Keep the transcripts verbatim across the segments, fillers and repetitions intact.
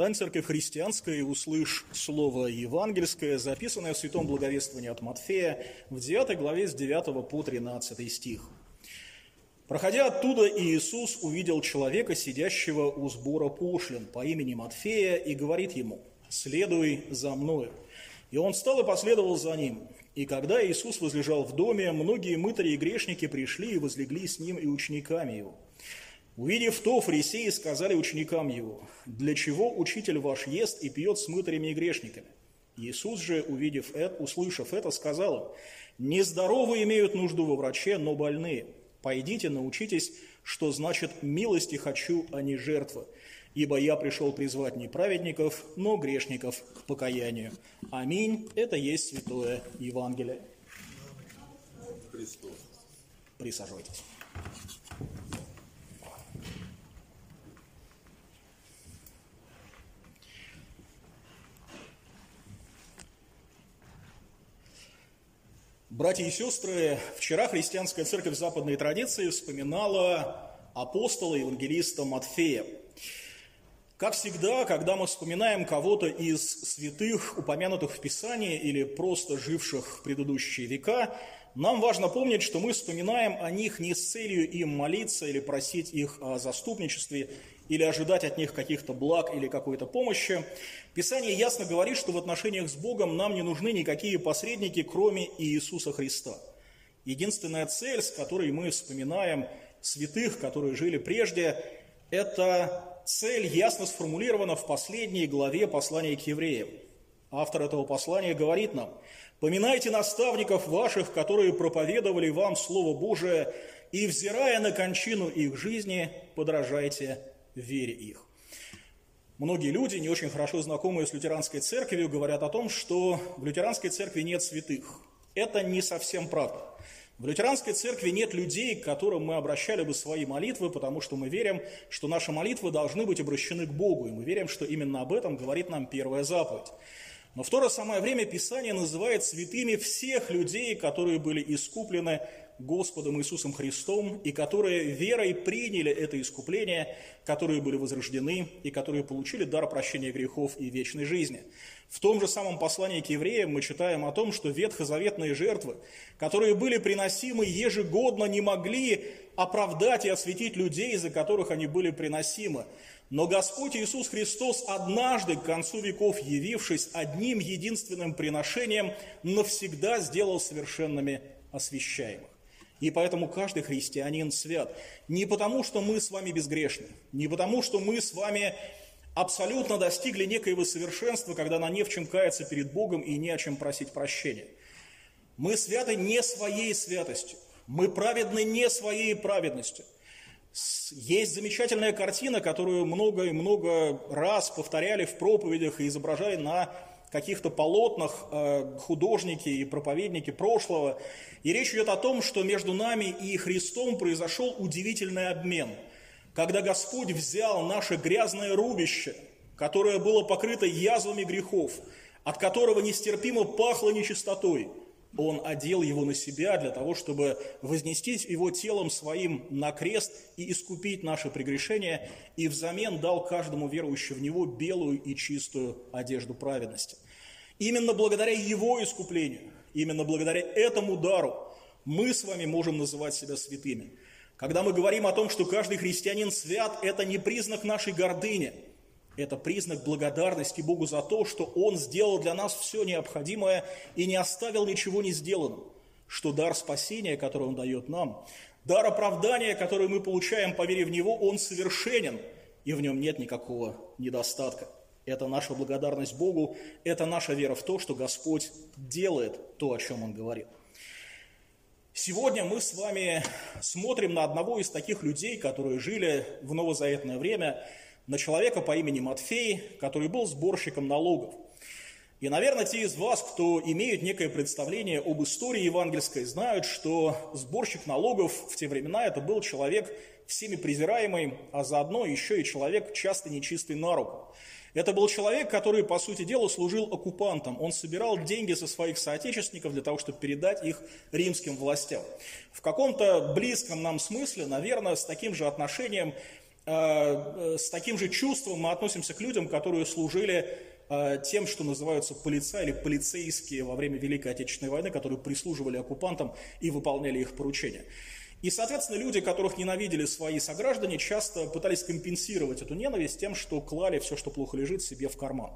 Стань, церковь христианская, и услышь слово евангельское, записанное в Святом Благовествовании от Матфея, в девятой главе с девятого по тринадцатый стих. «Проходя оттуда, Иисус увидел человека, сидящего у сбора пошлин, по имени Матфея, и говорит ему: «Следуй за мною». И он встал и последовал за ним. И когда Иисус возлежал в доме, многие мытари и грешники пришли и возлегли с ним и учениками его. Увидев то, фарисеи сказали ученикам его: «Для чего учитель ваш ест и пьет с мытарями и грешниками?» Иисус же, увидев это, услышав это, сказал им: «Нездоровые имеют нужду во враче, но больные. Пойдите, научитесь, что значит «милости хочу, а не жертвы». Ибо я пришел призвать не праведников, но грешников к покаянию». Аминь. Это есть Святое Евангелие. Христос. Присаживайтесь. Братья и сестры, вчера христианская церковь западной традиции вспоминала апостола и евангелиста Матфея. Как всегда, когда мы вспоминаем кого-то из святых, упомянутых в Писании или просто живших в предыдущие века, нам важно помнить, что мы вспоминаем о них не с целью им молиться или просить их о заступничестве, или ожидать от них каких-то благ или какой-то помощи. Писание ясно говорит, что в отношениях с Богом нам не нужны никакие посредники, кроме Иисуса Христа. Единственная цель, с которой мы вспоминаем святых, которые жили прежде, это... Цель ясно сформулирована в последней главе послания к евреям. Автор этого послания говорит нам: «Поминайте наставников ваших, которые проповедовали вам Слово Божие, и, взирая на кончину их жизни, подражайте вере их». Многие люди, не очень хорошо знакомые с лютеранской церковью, говорят о том, что в лютеранской церкви нет святых. Это не совсем правда. В лютеранской церкви нет людей, к которым мы обращали бы свои молитвы, потому что мы верим, что наши молитвы должны быть обращены к Богу, и мы верим, что именно об этом говорит нам первая заповедь. Но в то же самое время Писание называет святыми всех людей, которые были искуплены Господом Иисусом Христом, и которые верой приняли это искупление, которые были возрождены и которые получили дар прощения грехов и вечной жизни. В том же самом послании к евреям мы читаем о том, что ветхозаветные жертвы, которые были приносимы ежегодно, не могли оправдать и осветить людей, из-за которых они были приносимы. Но Господь Иисус Христос, однажды к концу веков явившись одним единственным приношением, навсегда сделал совершенными освящаемых. И поэтому каждый христианин свят. Не потому, что мы с вами безгрешны, не потому, что мы с вами абсолютно достигли некоего совершенства, когда нам не в чем каяться перед Богом и не о чем просить прощения. Мы святы не своей святостью, мы праведны не своей праведностью. Есть замечательная картина, которую много и много раз повторяли в проповедях и изображали на каких-то полотнах художники и проповедники прошлого. И речь идет о том, что между нами и Христом произошел удивительный обмен, когда Господь взял наше грязное рубище, которое было покрыто язвами грехов, от которого нестерпимо пахло нечистотой. Он одел его на себя для того, чтобы вознести его телом своим на крест и искупить наши прегрешения, и взамен дал каждому верующему в него белую и чистую одежду праведности. Именно благодаря его искуплению, именно благодаря этому дару мы с вами можем называть себя святыми. Когда мы говорим о том, что каждый христианин свят, это не признак нашей гордыни. Это признак благодарности Богу за то, что Он сделал для нас все необходимое и не оставил ничего не сделанным. Что дар спасения, который Он дает нам, дар оправдания, который мы получаем по вере в Него, Он совершенен, и в Нем нет никакого недостатка. Это наша благодарность Богу, это наша вера в то, что Господь делает то, о чем Он говорит. Сегодня мы с вами смотрим на одного из таких людей, которые жили в новозаветное время, на человека по имени Матфей, который был сборщиком налогов. И, наверное, те из вас, кто имеют некое представление об истории евангельской, знают, что сборщик налогов в те времена это был человек всеми презираемый, а заодно еще и человек часто нечистый на руку. Это был человек, который, по сути дела, служил оккупантом. Он собирал деньги со своих соотечественников для того, чтобы передать их римским властям. В каком-то близком нам смысле, наверное, с таким же отношением с таким же чувством мы относимся к людям, которые служили тем, что называются полица или полицейские во время Великой Отечественной войны, которые прислуживали оккупантам и выполняли их поручения. И, соответственно, люди, которых ненавидели свои сограждане, часто пытались компенсировать эту ненависть тем, что клали все, что плохо лежит, себе в карман.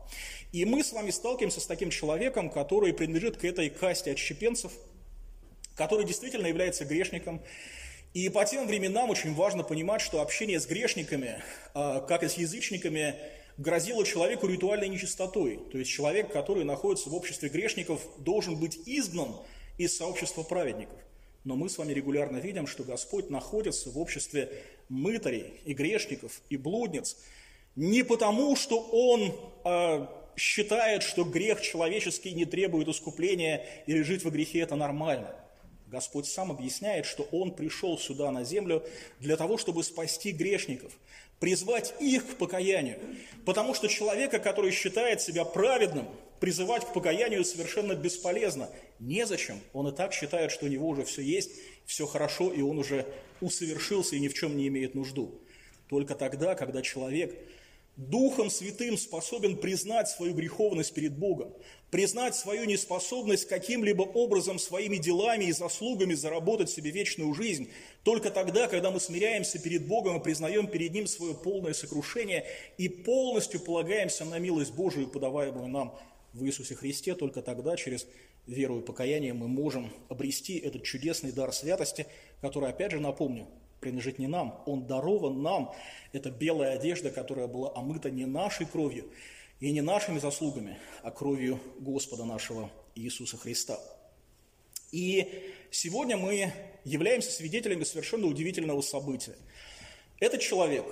И мы с вами сталкиваемся с таким человеком, который принадлежит к этой касте отщепенцев, который действительно является грешником. И по тем временам очень важно понимать, что общение с грешниками, как и с язычниками, грозило человеку ритуальной нечистотой. То есть человек, который находится в обществе грешников, должен быть изгнан из сообщества праведников. Но мы с вами регулярно видим, что Господь находится в обществе мытарей и грешников и блудниц не потому, что Он э, считает, что грех человеческий не требует искупления или жить во грехе – это нормально. Господь сам объясняет, что Он пришел сюда на землю для того, чтобы спасти грешников, призвать их к покаянию. Потому что человека, который считает себя праведным, призывать к покаянию совершенно бесполезно. Незачем. Он и так считает, что у него уже все есть, все хорошо, и он уже усовершился и ни в чем не имеет нужду. Только тогда, когда человек Духом Святым способен признать свою греховность перед Богом, признать свою неспособность каким-либо образом своими делами и заслугами заработать себе вечную жизнь, только тогда, когда мы смиряемся перед Богом и признаем перед Ним свое полное сокрушение и полностью полагаемся на милость Божию, подаваемую нам в Иисусе Христе, только тогда через веру и покаяние мы можем обрести этот чудесный дар святости, который, опять же, напомню, принадлежит не нам, он дарован нам. Это белая одежда, которая была омыта не нашей кровью и не нашими заслугами, а кровью Господа нашего Иисуса Христа. И сегодня мы являемся свидетелями совершенно удивительного события. Этот человек,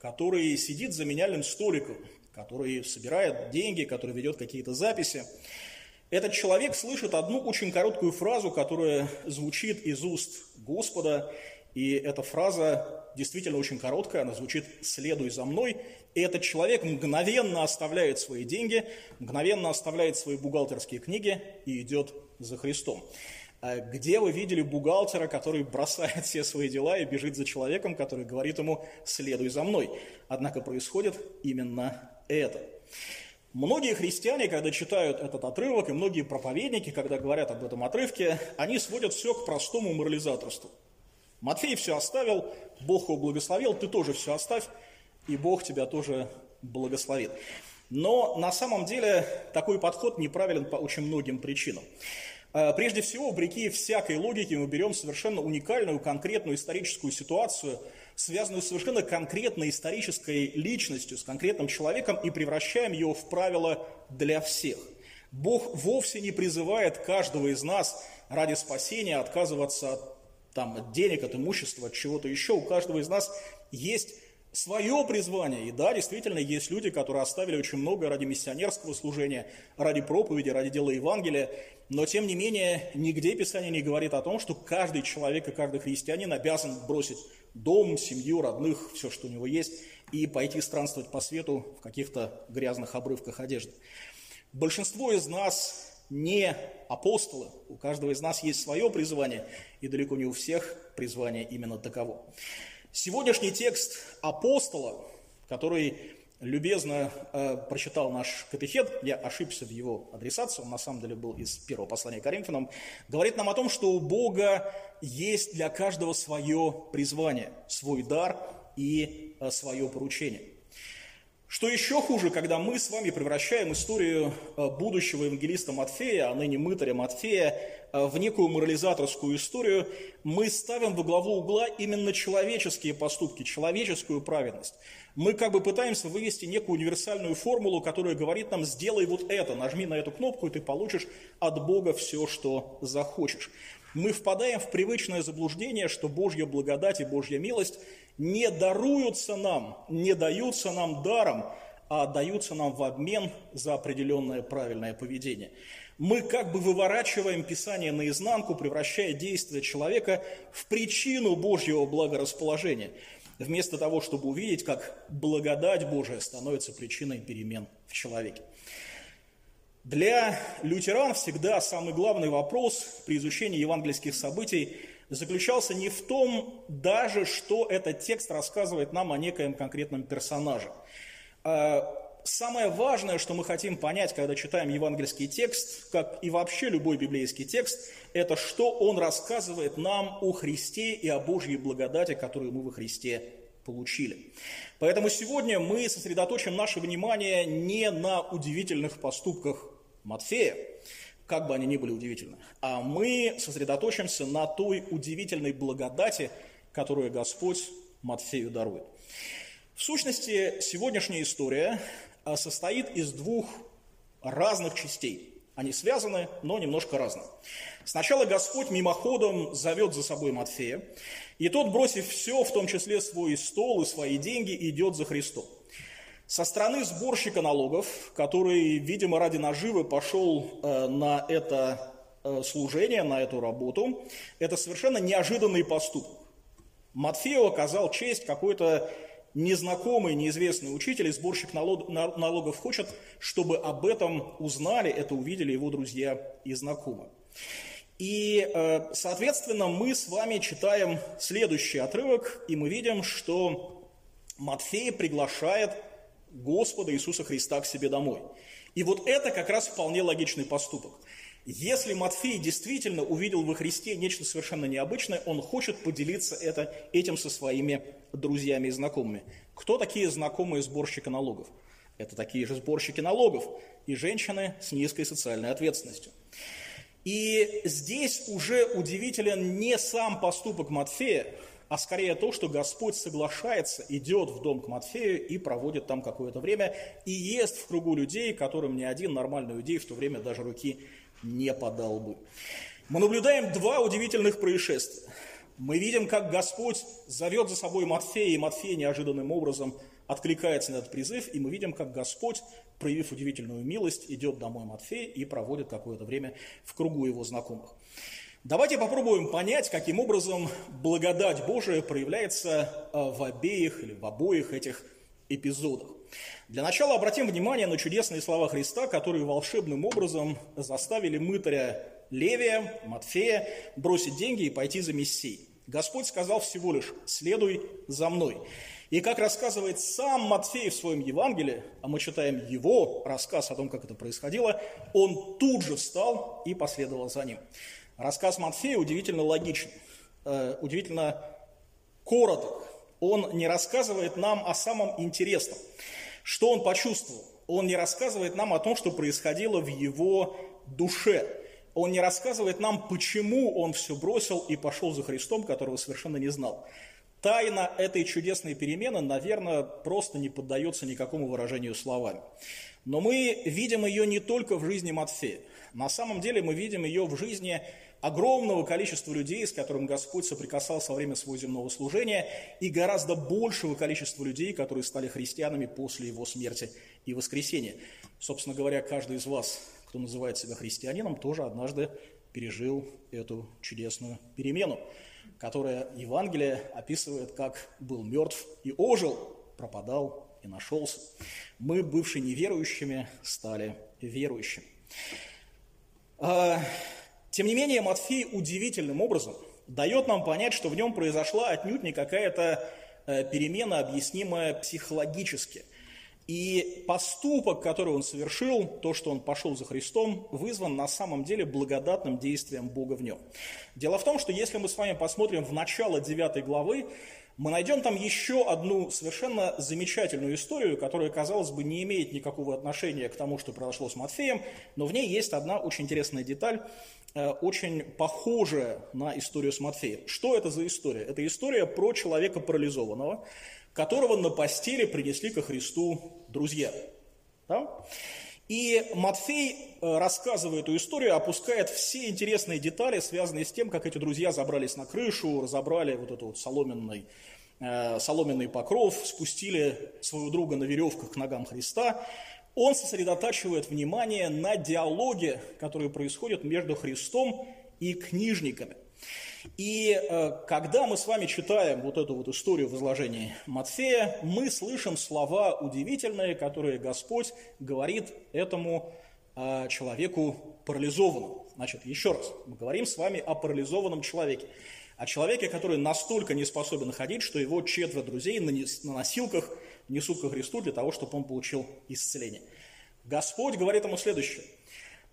который сидит за меняльным столиком, который собирает деньги, который ведет какие-то записи, этот человек слышит одну очень короткую фразу, которая звучит из уст Господа. И эта фраза действительно очень короткая, она звучит «следуй за мной». И этот человек мгновенно оставляет свои деньги, мгновенно оставляет свои бухгалтерские книги и идет за Христом. Где вы видели бухгалтера, который бросает все свои дела и бежит за человеком, который говорит ему «следуй за мной»? Однако происходит именно это. Многие христиане, когда читают этот отрывок, и многие проповедники, когда говорят об этом отрывке, они сводят все к простому морализаторству. Матфей все оставил, Бог его благословил, ты тоже все оставь, и Бог тебя тоже благословит. Но на самом деле такой подход неправилен по очень многим причинам. Прежде всего, вопреки всякой логике мы берем совершенно уникальную, конкретную историческую ситуацию, связанную с совершенно конкретной исторической личностью, с конкретным человеком, и превращаем ее в правило для всех. Бог вовсе не призывает каждого из нас ради спасения отказываться от Там, от денег, от имущества, от чего-то еще. У каждого из нас есть свое призвание. И да, действительно, есть люди, которые оставили очень много ради миссионерского служения, ради проповеди, ради дела Евангелия. Но, тем не менее, нигде Писание не говорит о том, что каждый человек и каждый христианин обязан бросить дом, семью, родных, все, что у него есть, и пойти странствовать по свету в каких-то грязных обрывках одежды. Большинство из нас не апостолы, у каждого из нас есть свое призвание, и далеко не у всех призвание именно таково. Сегодняшний текст апостола, который любезно э, прочитал наш катехет, я ошибся в его адресации, он на самом деле был из первого послания к Коринфянам, говорит нам о том, что у Бога есть для каждого свое призвание, свой дар и э, свое поручение. Что еще хуже, когда мы с вами превращаем историю будущего евангелиста Матфея, а ныне мытаря Матфея, в некую морализаторскую историю, мы ставим во главу угла именно человеческие поступки, человеческую праведность. Мы как бы пытаемся вывести некую универсальную формулу, которая говорит нам «сделай вот это, нажми на эту кнопку, и ты получишь от Бога все, что захочешь». Мы впадаем в привычное заблуждение, что Божья благодать и Божья милость не даруются нам, не даются нам даром, а даются нам в обмен за определенное правильное поведение. Мы как бы выворачиваем Писание наизнанку, превращая действия человека в причину Божьего благорасположения, вместо того, чтобы увидеть, как благодать Божия становится причиной перемен в человеке. Для лютеран всегда самый главный вопрос при изучении евангельских событий заключался не в том даже, что этот текст рассказывает нам о некоем конкретном персонаже. Самое важное, что мы хотим понять, когда читаем евангельский текст, как и вообще любой библейский текст, это что он рассказывает нам о Христе и о Божьей благодати, которую мы во Христе получили. Поэтому сегодня мы сосредоточим наше внимание не на удивительных поступках Матфея, как бы они ни были удивительны, а мы сосредоточимся на той удивительной благодати, которую Господь Матфею дарует. В сущности, сегодняшняя история состоит из двух разных частей. Они связаны, но немножко разные. Сначала Господь мимоходом зовет за собой Матфея, и тот, бросив все, в том числе свой стол и свои деньги, идет за Христом. Со стороны сборщика налогов, который, видимо, ради наживы пошел на это служение, на эту работу, это совершенно неожиданный поступок. Матфею оказал честь какой-то незнакомый, неизвестный учитель и сборщик налогов хочет, чтобы об этом узнали, это увидели его друзья и знакомые. И, соответственно, мы с вами читаем следующий отрывок, и мы видим, что Матфей приглашает Господа Иисуса Христа к себе домой. И вот это как раз вполне логичный поступок. Если Матфей действительно увидел во Христе нечто совершенно необычное, он хочет поделиться это, этим со своими друзьями и знакомыми. Кто такие знакомые сборщика налогов? Это такие же сборщики налогов и женщины с низкой социальной ответственностью. И здесь уже удивителен не сам поступок Матфея, а скорее то, что Господь соглашается, идет в дом к Матфею и проводит там какое-то время, и ест в кругу людей, которым ни один нормальный иудей в то время даже руки не подал бы. Мы наблюдаем два удивительных происшествия. Мы видим, как Господь зовет за собой Матфея, и Матфей неожиданным образом откликается на этот призыв, и мы видим, как Господь, проявив удивительную милость, идет домой Матфея и проводит какое-то время в кругу его знакомых. Давайте попробуем понять, каким образом благодать Божия проявляется в обеих или в обоих этих эпизодах. Для начала обратим внимание на чудесные слова Христа, которые волшебным образом заставили мытаря Левия, Матфея, бросить деньги и пойти за Мессией. Господь сказал всего лишь «следуй за мной». И как рассказывает сам Матфей в своем Евангелии, а мы читаем его рассказ о том, как это происходило, он тут же встал и последовал за ним. Рассказ Матфея удивительно логичен, удивительно короток. Он не рассказывает нам о самом интересном, что он почувствовал. Он не рассказывает нам о том, что происходило в его душе. Он не рассказывает нам, почему он все бросил и пошел за Христом, которого совершенно не знал. Тайна этой чудесной перемены, наверное, просто не поддается никакому выражению словами. Но мы видим ее не только в жизни Матфея. На самом деле мы видим ее в жизни огромного количества людей, с которым Господь соприкасался во время своего земного служения, и гораздо большего количества людей, которые стали христианами после его смерти и воскресения. Собственно говоря, каждый из вас, кто называет себя христианином, тоже однажды пережил эту чудесную перемену, которая Евангелие описывает, как был мертв и ожил, пропадал и нашелся. Мы, бывшие неверующими, стали верующими. Тем не менее, Матфей удивительным образом дает нам понять, что в нем произошла отнюдь не какая-то перемена, объяснимая психологически. И поступок, который он совершил, то, что он пошел за Христом, вызван на самом деле благодатным действием Бога в нем. Дело в том, что если мы с вами посмотрим в начало девятой главы, мы найдем там еще одну совершенно замечательную историю, которая, казалось бы, не имеет никакого отношения к тому, что произошло с Матфеем, но в ней есть одна очень интересная деталь, очень похожая на историю с Матфеем. Что это за история? Это история про человека парализованного, которого на постели принесли ко Христу друзья. Да? И Матфей, рассказывая эту историю, опускает все интересные детали, связанные с тем, как эти друзья забрались на крышу, разобрали вот этот вот соломенный, э, соломенный покров, спустили своего друга на веревках к ногам Христа. Он сосредотачивает внимание на диалоге, который происходит между Христом и книжниками. И э, когда мы с вами читаем вот эту вот историю возложения Матфея, мы слышим слова удивительные, которые Господь говорит этому э, человеку парализованному. Значит, еще раз, мы говорим с вами о парализованном человеке. о человеке, который настолько не способен ходить, что его четверо друзей на носилках несут ко Христу для того, чтобы он получил исцеление. Господь говорит ему следующее.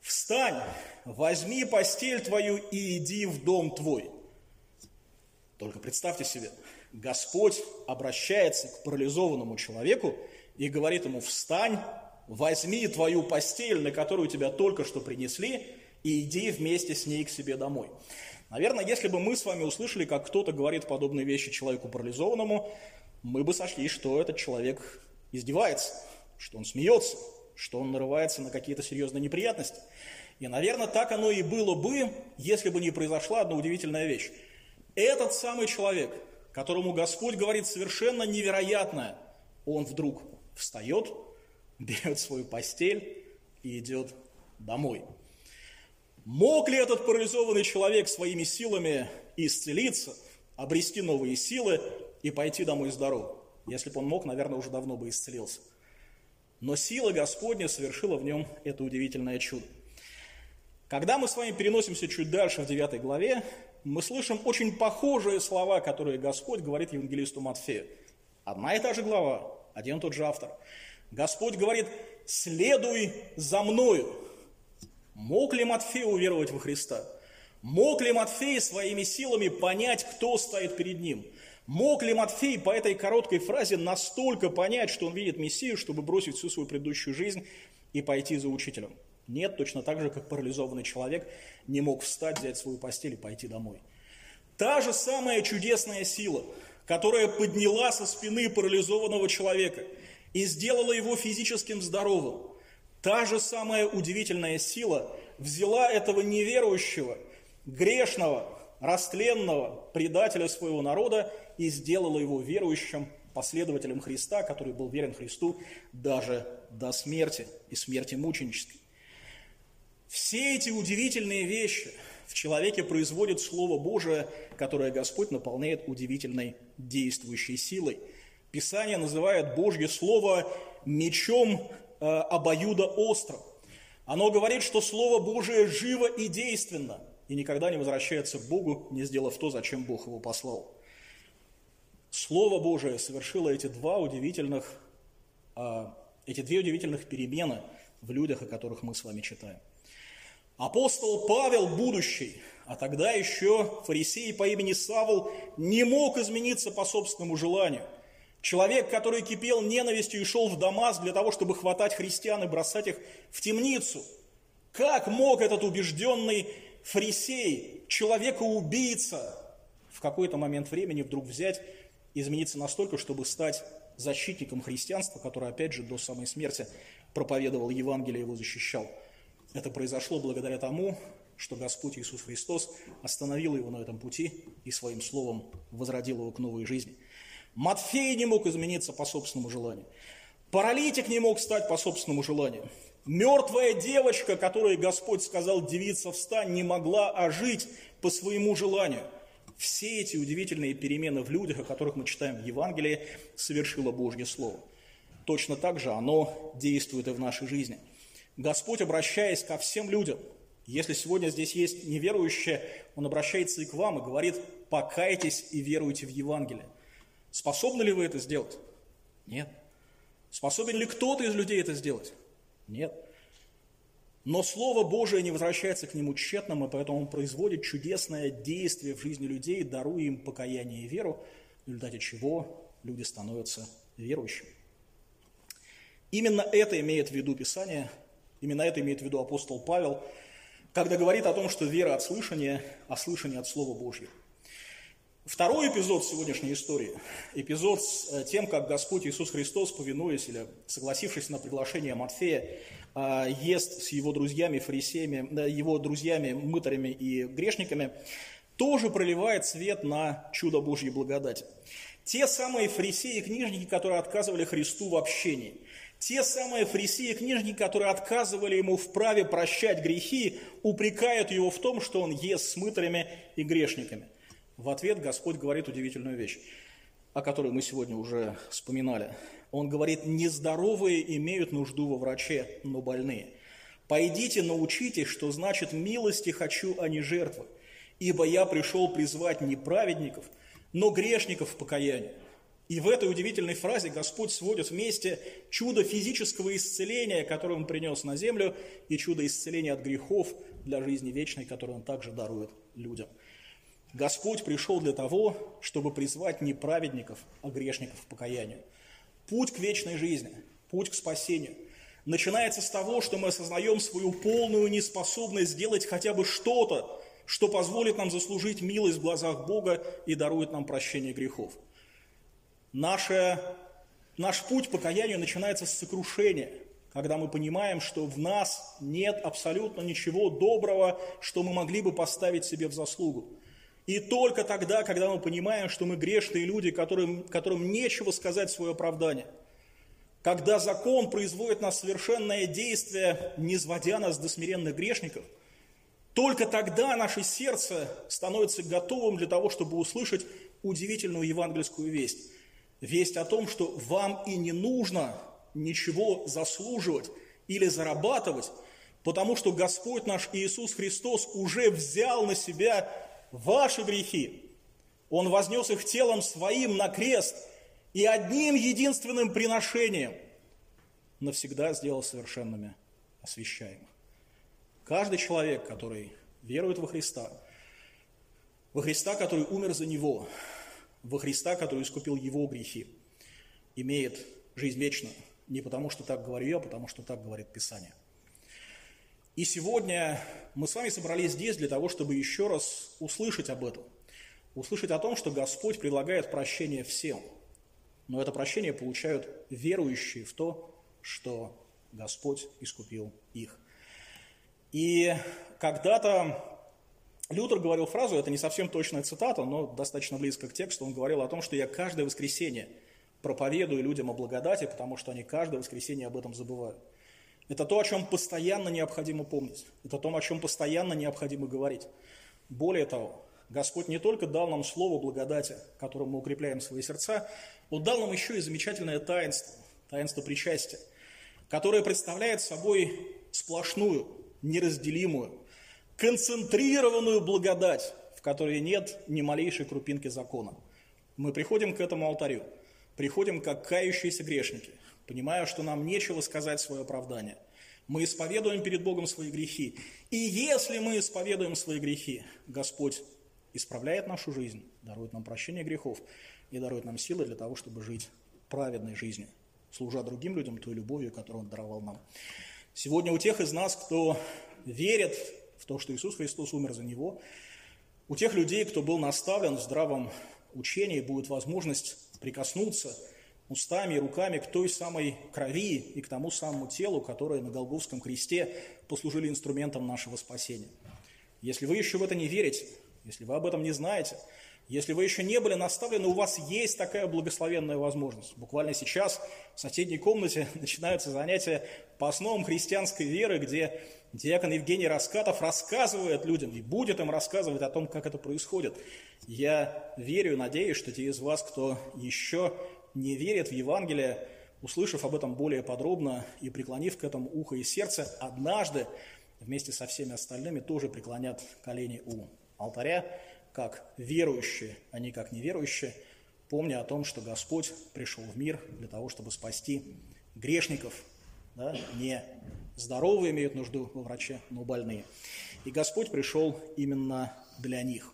«Встань, возьми постель твою и иди в дом твой». Только представьте себе, Господь обращается к парализованному человеку и говорит ему: «Встань, возьми твою постель, на которую тебя только что принесли, и иди вместе с ней к себе домой». Наверное, если бы мы с вами услышали, как кто-то говорит подобные вещи человеку парализованному, мы бы сошли, что этот человек издевается, что он смеется, что он нарывается на какие-то серьезные неприятности. И, наверное, так оно и было бы, если бы не произошла одна удивительная вещь. Этот самый человек, которому Господь говорит совершенно невероятное, он вдруг встает, берет свою постель и идет домой. Мог ли этот парализованный человек своими силами исцелиться, обрести новые силы и пойти домой здоровым? Если бы он мог, наверное, уже давно бы исцелился. Но сила Господня совершила в нем это удивительное чудо. Когда мы с вами переносимся чуть дальше в девятой главе, мы слышим очень похожие слова, которые Господь говорит евангелисту Матфею. Одна и та же глава, один и тот же автор. Господь говорит: «Следуй за мною». Мог ли Матфей уверовать во Христа? Мог ли Матфей своими силами понять, кто стоит перед ним? Мог ли Матфей по этой короткой фразе настолько понять, что он видит Мессию, чтобы бросить всю свою предыдущую жизнь и пойти за учителем? Нет, точно так же, как парализованный человек не мог встать, взять свою постель и пойти домой. Та же самая чудесная сила, которая подняла со спины парализованного человека и сделала его физическим здоровым, та же самая удивительная сила взяла этого неверующего, грешного, растленного предателя своего народа и сделала его верующим последователем Христа, который был верен Христу даже до смерти и смерти мученической. Все эти удивительные вещи в человеке производит Слово Божие, которое Господь наполняет удивительной действующей силой. Писание называет Божье Слово мечом обоюдоостро. Оно говорит, что Слово Божие живо и действенно, и никогда не возвращается к Богу, не сделав то, зачем Бог его послал. Слово Божие совершило эти, два удивительных, эти две удивительных перемены в людях, о которых мы с вами читаем. Апостол Павел, будущий, а тогда еще фарисей по имени Савл, не мог измениться по собственному желанию. Человек, который кипел ненавистью и шел в Дамаск для того, чтобы хватать христиан и бросать их в темницу. Как мог этот убежденный фарисей, человека-убийца, в какой-то момент времени вдруг взять, измениться настолько, чтобы стать защитником христианства, который, опять же, до самой смерти проповедовал Евангелие и его защищал? Это произошло благодаря тому, что Господь Иисус Христос остановил его на этом пути и своим словом возродил его к новой жизни. Матфей не мог измениться по собственному желанию. Паралитик не мог стать по собственному желанию. Мертвая девочка, которой Господь сказал: «Девица, встань», не могла ожить по своему желанию. Все эти удивительные перемены в людях, о которых мы читаем в Евангелии, совершило Божье Слово. Точно так же оно действует и в нашей жизни. Господь, обращаясь ко всем людям, если сегодня здесь есть неверующие, Он обращается и к вам и говорит: «Покайтесь и веруйте в Евангелие». Способны ли вы это сделать? Нет. Способен ли кто-то из людей это сделать? Нет. Но Слово Божие не возвращается к нему тщетным, и поэтому он производит чудесное действие в жизни людей, даруя им покаяние и веру, в результате чего люди становятся верующими. Именно это имеет в виду Писание, именно это имеет в виду апостол Павел, когда говорит о том, что вера от слышания, а слышание от Слова Божьего. Второй эпизод сегодняшней истории, эпизод с тем, как Господь Иисус Христос, повинуясь или согласившись на приглашение Матфея, ест с его друзьями, фарисеями, его друзьями, мытарями и грешниками, тоже проливает свет на чудо Божьей благодати. Те самые фарисеи и книжники, которые отказывали Христу в общении, те самые фарисеи и книжники, которые отказывали ему в праве прощать грехи, упрекают его в том, что он ест с мытарями и грешниками. В ответ Господь говорит удивительную вещь, о которой мы сегодня уже вспоминали. Он говорит: «Нездоровые имеют нужду во враче, но больные. Пойдите, научитесь, что значит милости хочу, а не жертвы, ибо я пришел призвать не праведников, но грешников в покаяние». И в этой удивительной фразе Господь сводит вместе чудо физического исцеления, которое Он принес на землю, и чудо исцеления от грехов для жизни вечной, которое Он также дарует людям. Господь пришел для того, чтобы призвать не праведников, а грешников к покаянию. Путь к вечной жизни, путь к спасению начинается с того, что мы осознаем свою полную неспособность сделать хотя бы что-то, что позволит нам заслужить милость в глазах Бога и дарует нам прощение грехов. Наше, наш путь к покаянию начинается с сокрушения, когда мы понимаем, что в нас нет абсолютно ничего доброго, что мы могли бы поставить себе в заслугу. И только тогда, когда мы понимаем, что мы грешные люди, которым, которым нечего сказать свое оправдание, когда закон производит на нас совершенное действие, низводя нас до смиренных грешников, только тогда наше сердце становится готовым для того, чтобы услышать удивительную евангельскую весть. Весть о том, что вам и не нужно ничего заслуживать или зарабатывать, потому что Господь наш Иисус Христос уже взял на себя ваши грехи. Он вознес их телом своим на крест и одним единственным приношением навсегда сделал совершенными освящаемых. Каждый человек, который верует во Христа, во Христа, который умер за него, во Христа, который искупил его грехи, имеет жизнь вечную. Не потому, что так говорю я, а потому, что так говорит Писание. И сегодня мы с вами собрались здесь для того, чтобы еще раз услышать об этом. Услышать о том, что Господь предлагает прощение всем. Но это прощение получают верующие в то, что Господь искупил их. И когда-то Лютер говорил фразу, это не совсем точная цитата, но достаточно близко к тексту, он говорил о том, что я каждое воскресенье проповедую людям о благодати, потому что они каждое воскресенье об этом забывают. Это то, о чем постоянно необходимо помнить. Это то, о чем постоянно необходимо говорить. Более того, Господь не только дал нам слово благодати, которым мы укрепляем свои сердца, Он дал нам еще и замечательное таинство, таинство причастия, которое представляет собой сплошную, неразделимую, концентрированную благодать, в которой нет ни малейшей крупинки закона. Мы приходим к этому алтарю, приходим как кающиеся грешники, понимая, что нам нечего сказать свое оправдание. Мы исповедуем перед Богом свои грехи. И если мы исповедуем свои грехи, Господь исправляет нашу жизнь, дарует нам прощение грехов и дарует нам силы для того, чтобы жить праведной жизнью, служа другим людям той любовью, которую Он даровал нам. Сегодня у тех из нас, кто верит в то, что Иисус Христос умер за него, у тех людей, кто был наставлен в здравом учении, будет возможность прикоснуться устами и руками к той самой крови и к тому самому телу, которые на Голгофском кресте послужили инструментом нашего спасения. Если вы еще в это не верите, если вы об этом не знаете, если вы еще не были наставлены, у вас есть такая благословенная возможность. Буквально сейчас в соседней комнате начинаются занятия по основам христианской веры, где диакон Евгений Раскатов рассказывает людям и будет им рассказывать о том, как это происходит. Я верю и надеюсь, что те из вас, кто еще не верит в Евангелие, услышав об этом более подробно и преклонив к этому ухо и сердце, однажды вместе со всеми остальными тоже преклонят колени у алтаря, как верующие, а не как неверующие, помня о том, что Господь пришел в мир для того, чтобы спасти грешников, да? Не здоровые имеют нужду во враче, но больные. И Господь пришел именно для них.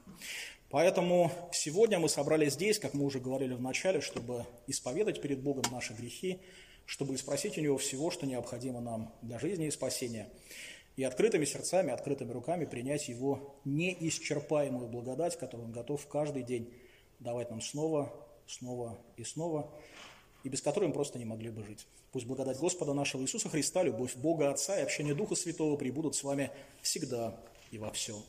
Поэтому сегодня мы собрались здесь, как мы уже говорили в начале, чтобы исповедать перед Богом наши грехи, чтобы спросить у Него всего, что необходимо нам для жизни и спасения, и открытыми сердцами, открытыми руками принять Его неисчерпаемую благодать, которую Он готов каждый день давать нам снова, снова и снова, и без которой мы просто не могли бы жить. Пусть благодать Господа нашего Иисуса Христа, любовь Бога Отца и общение Духа Святого пребудут с вами всегда и во всем.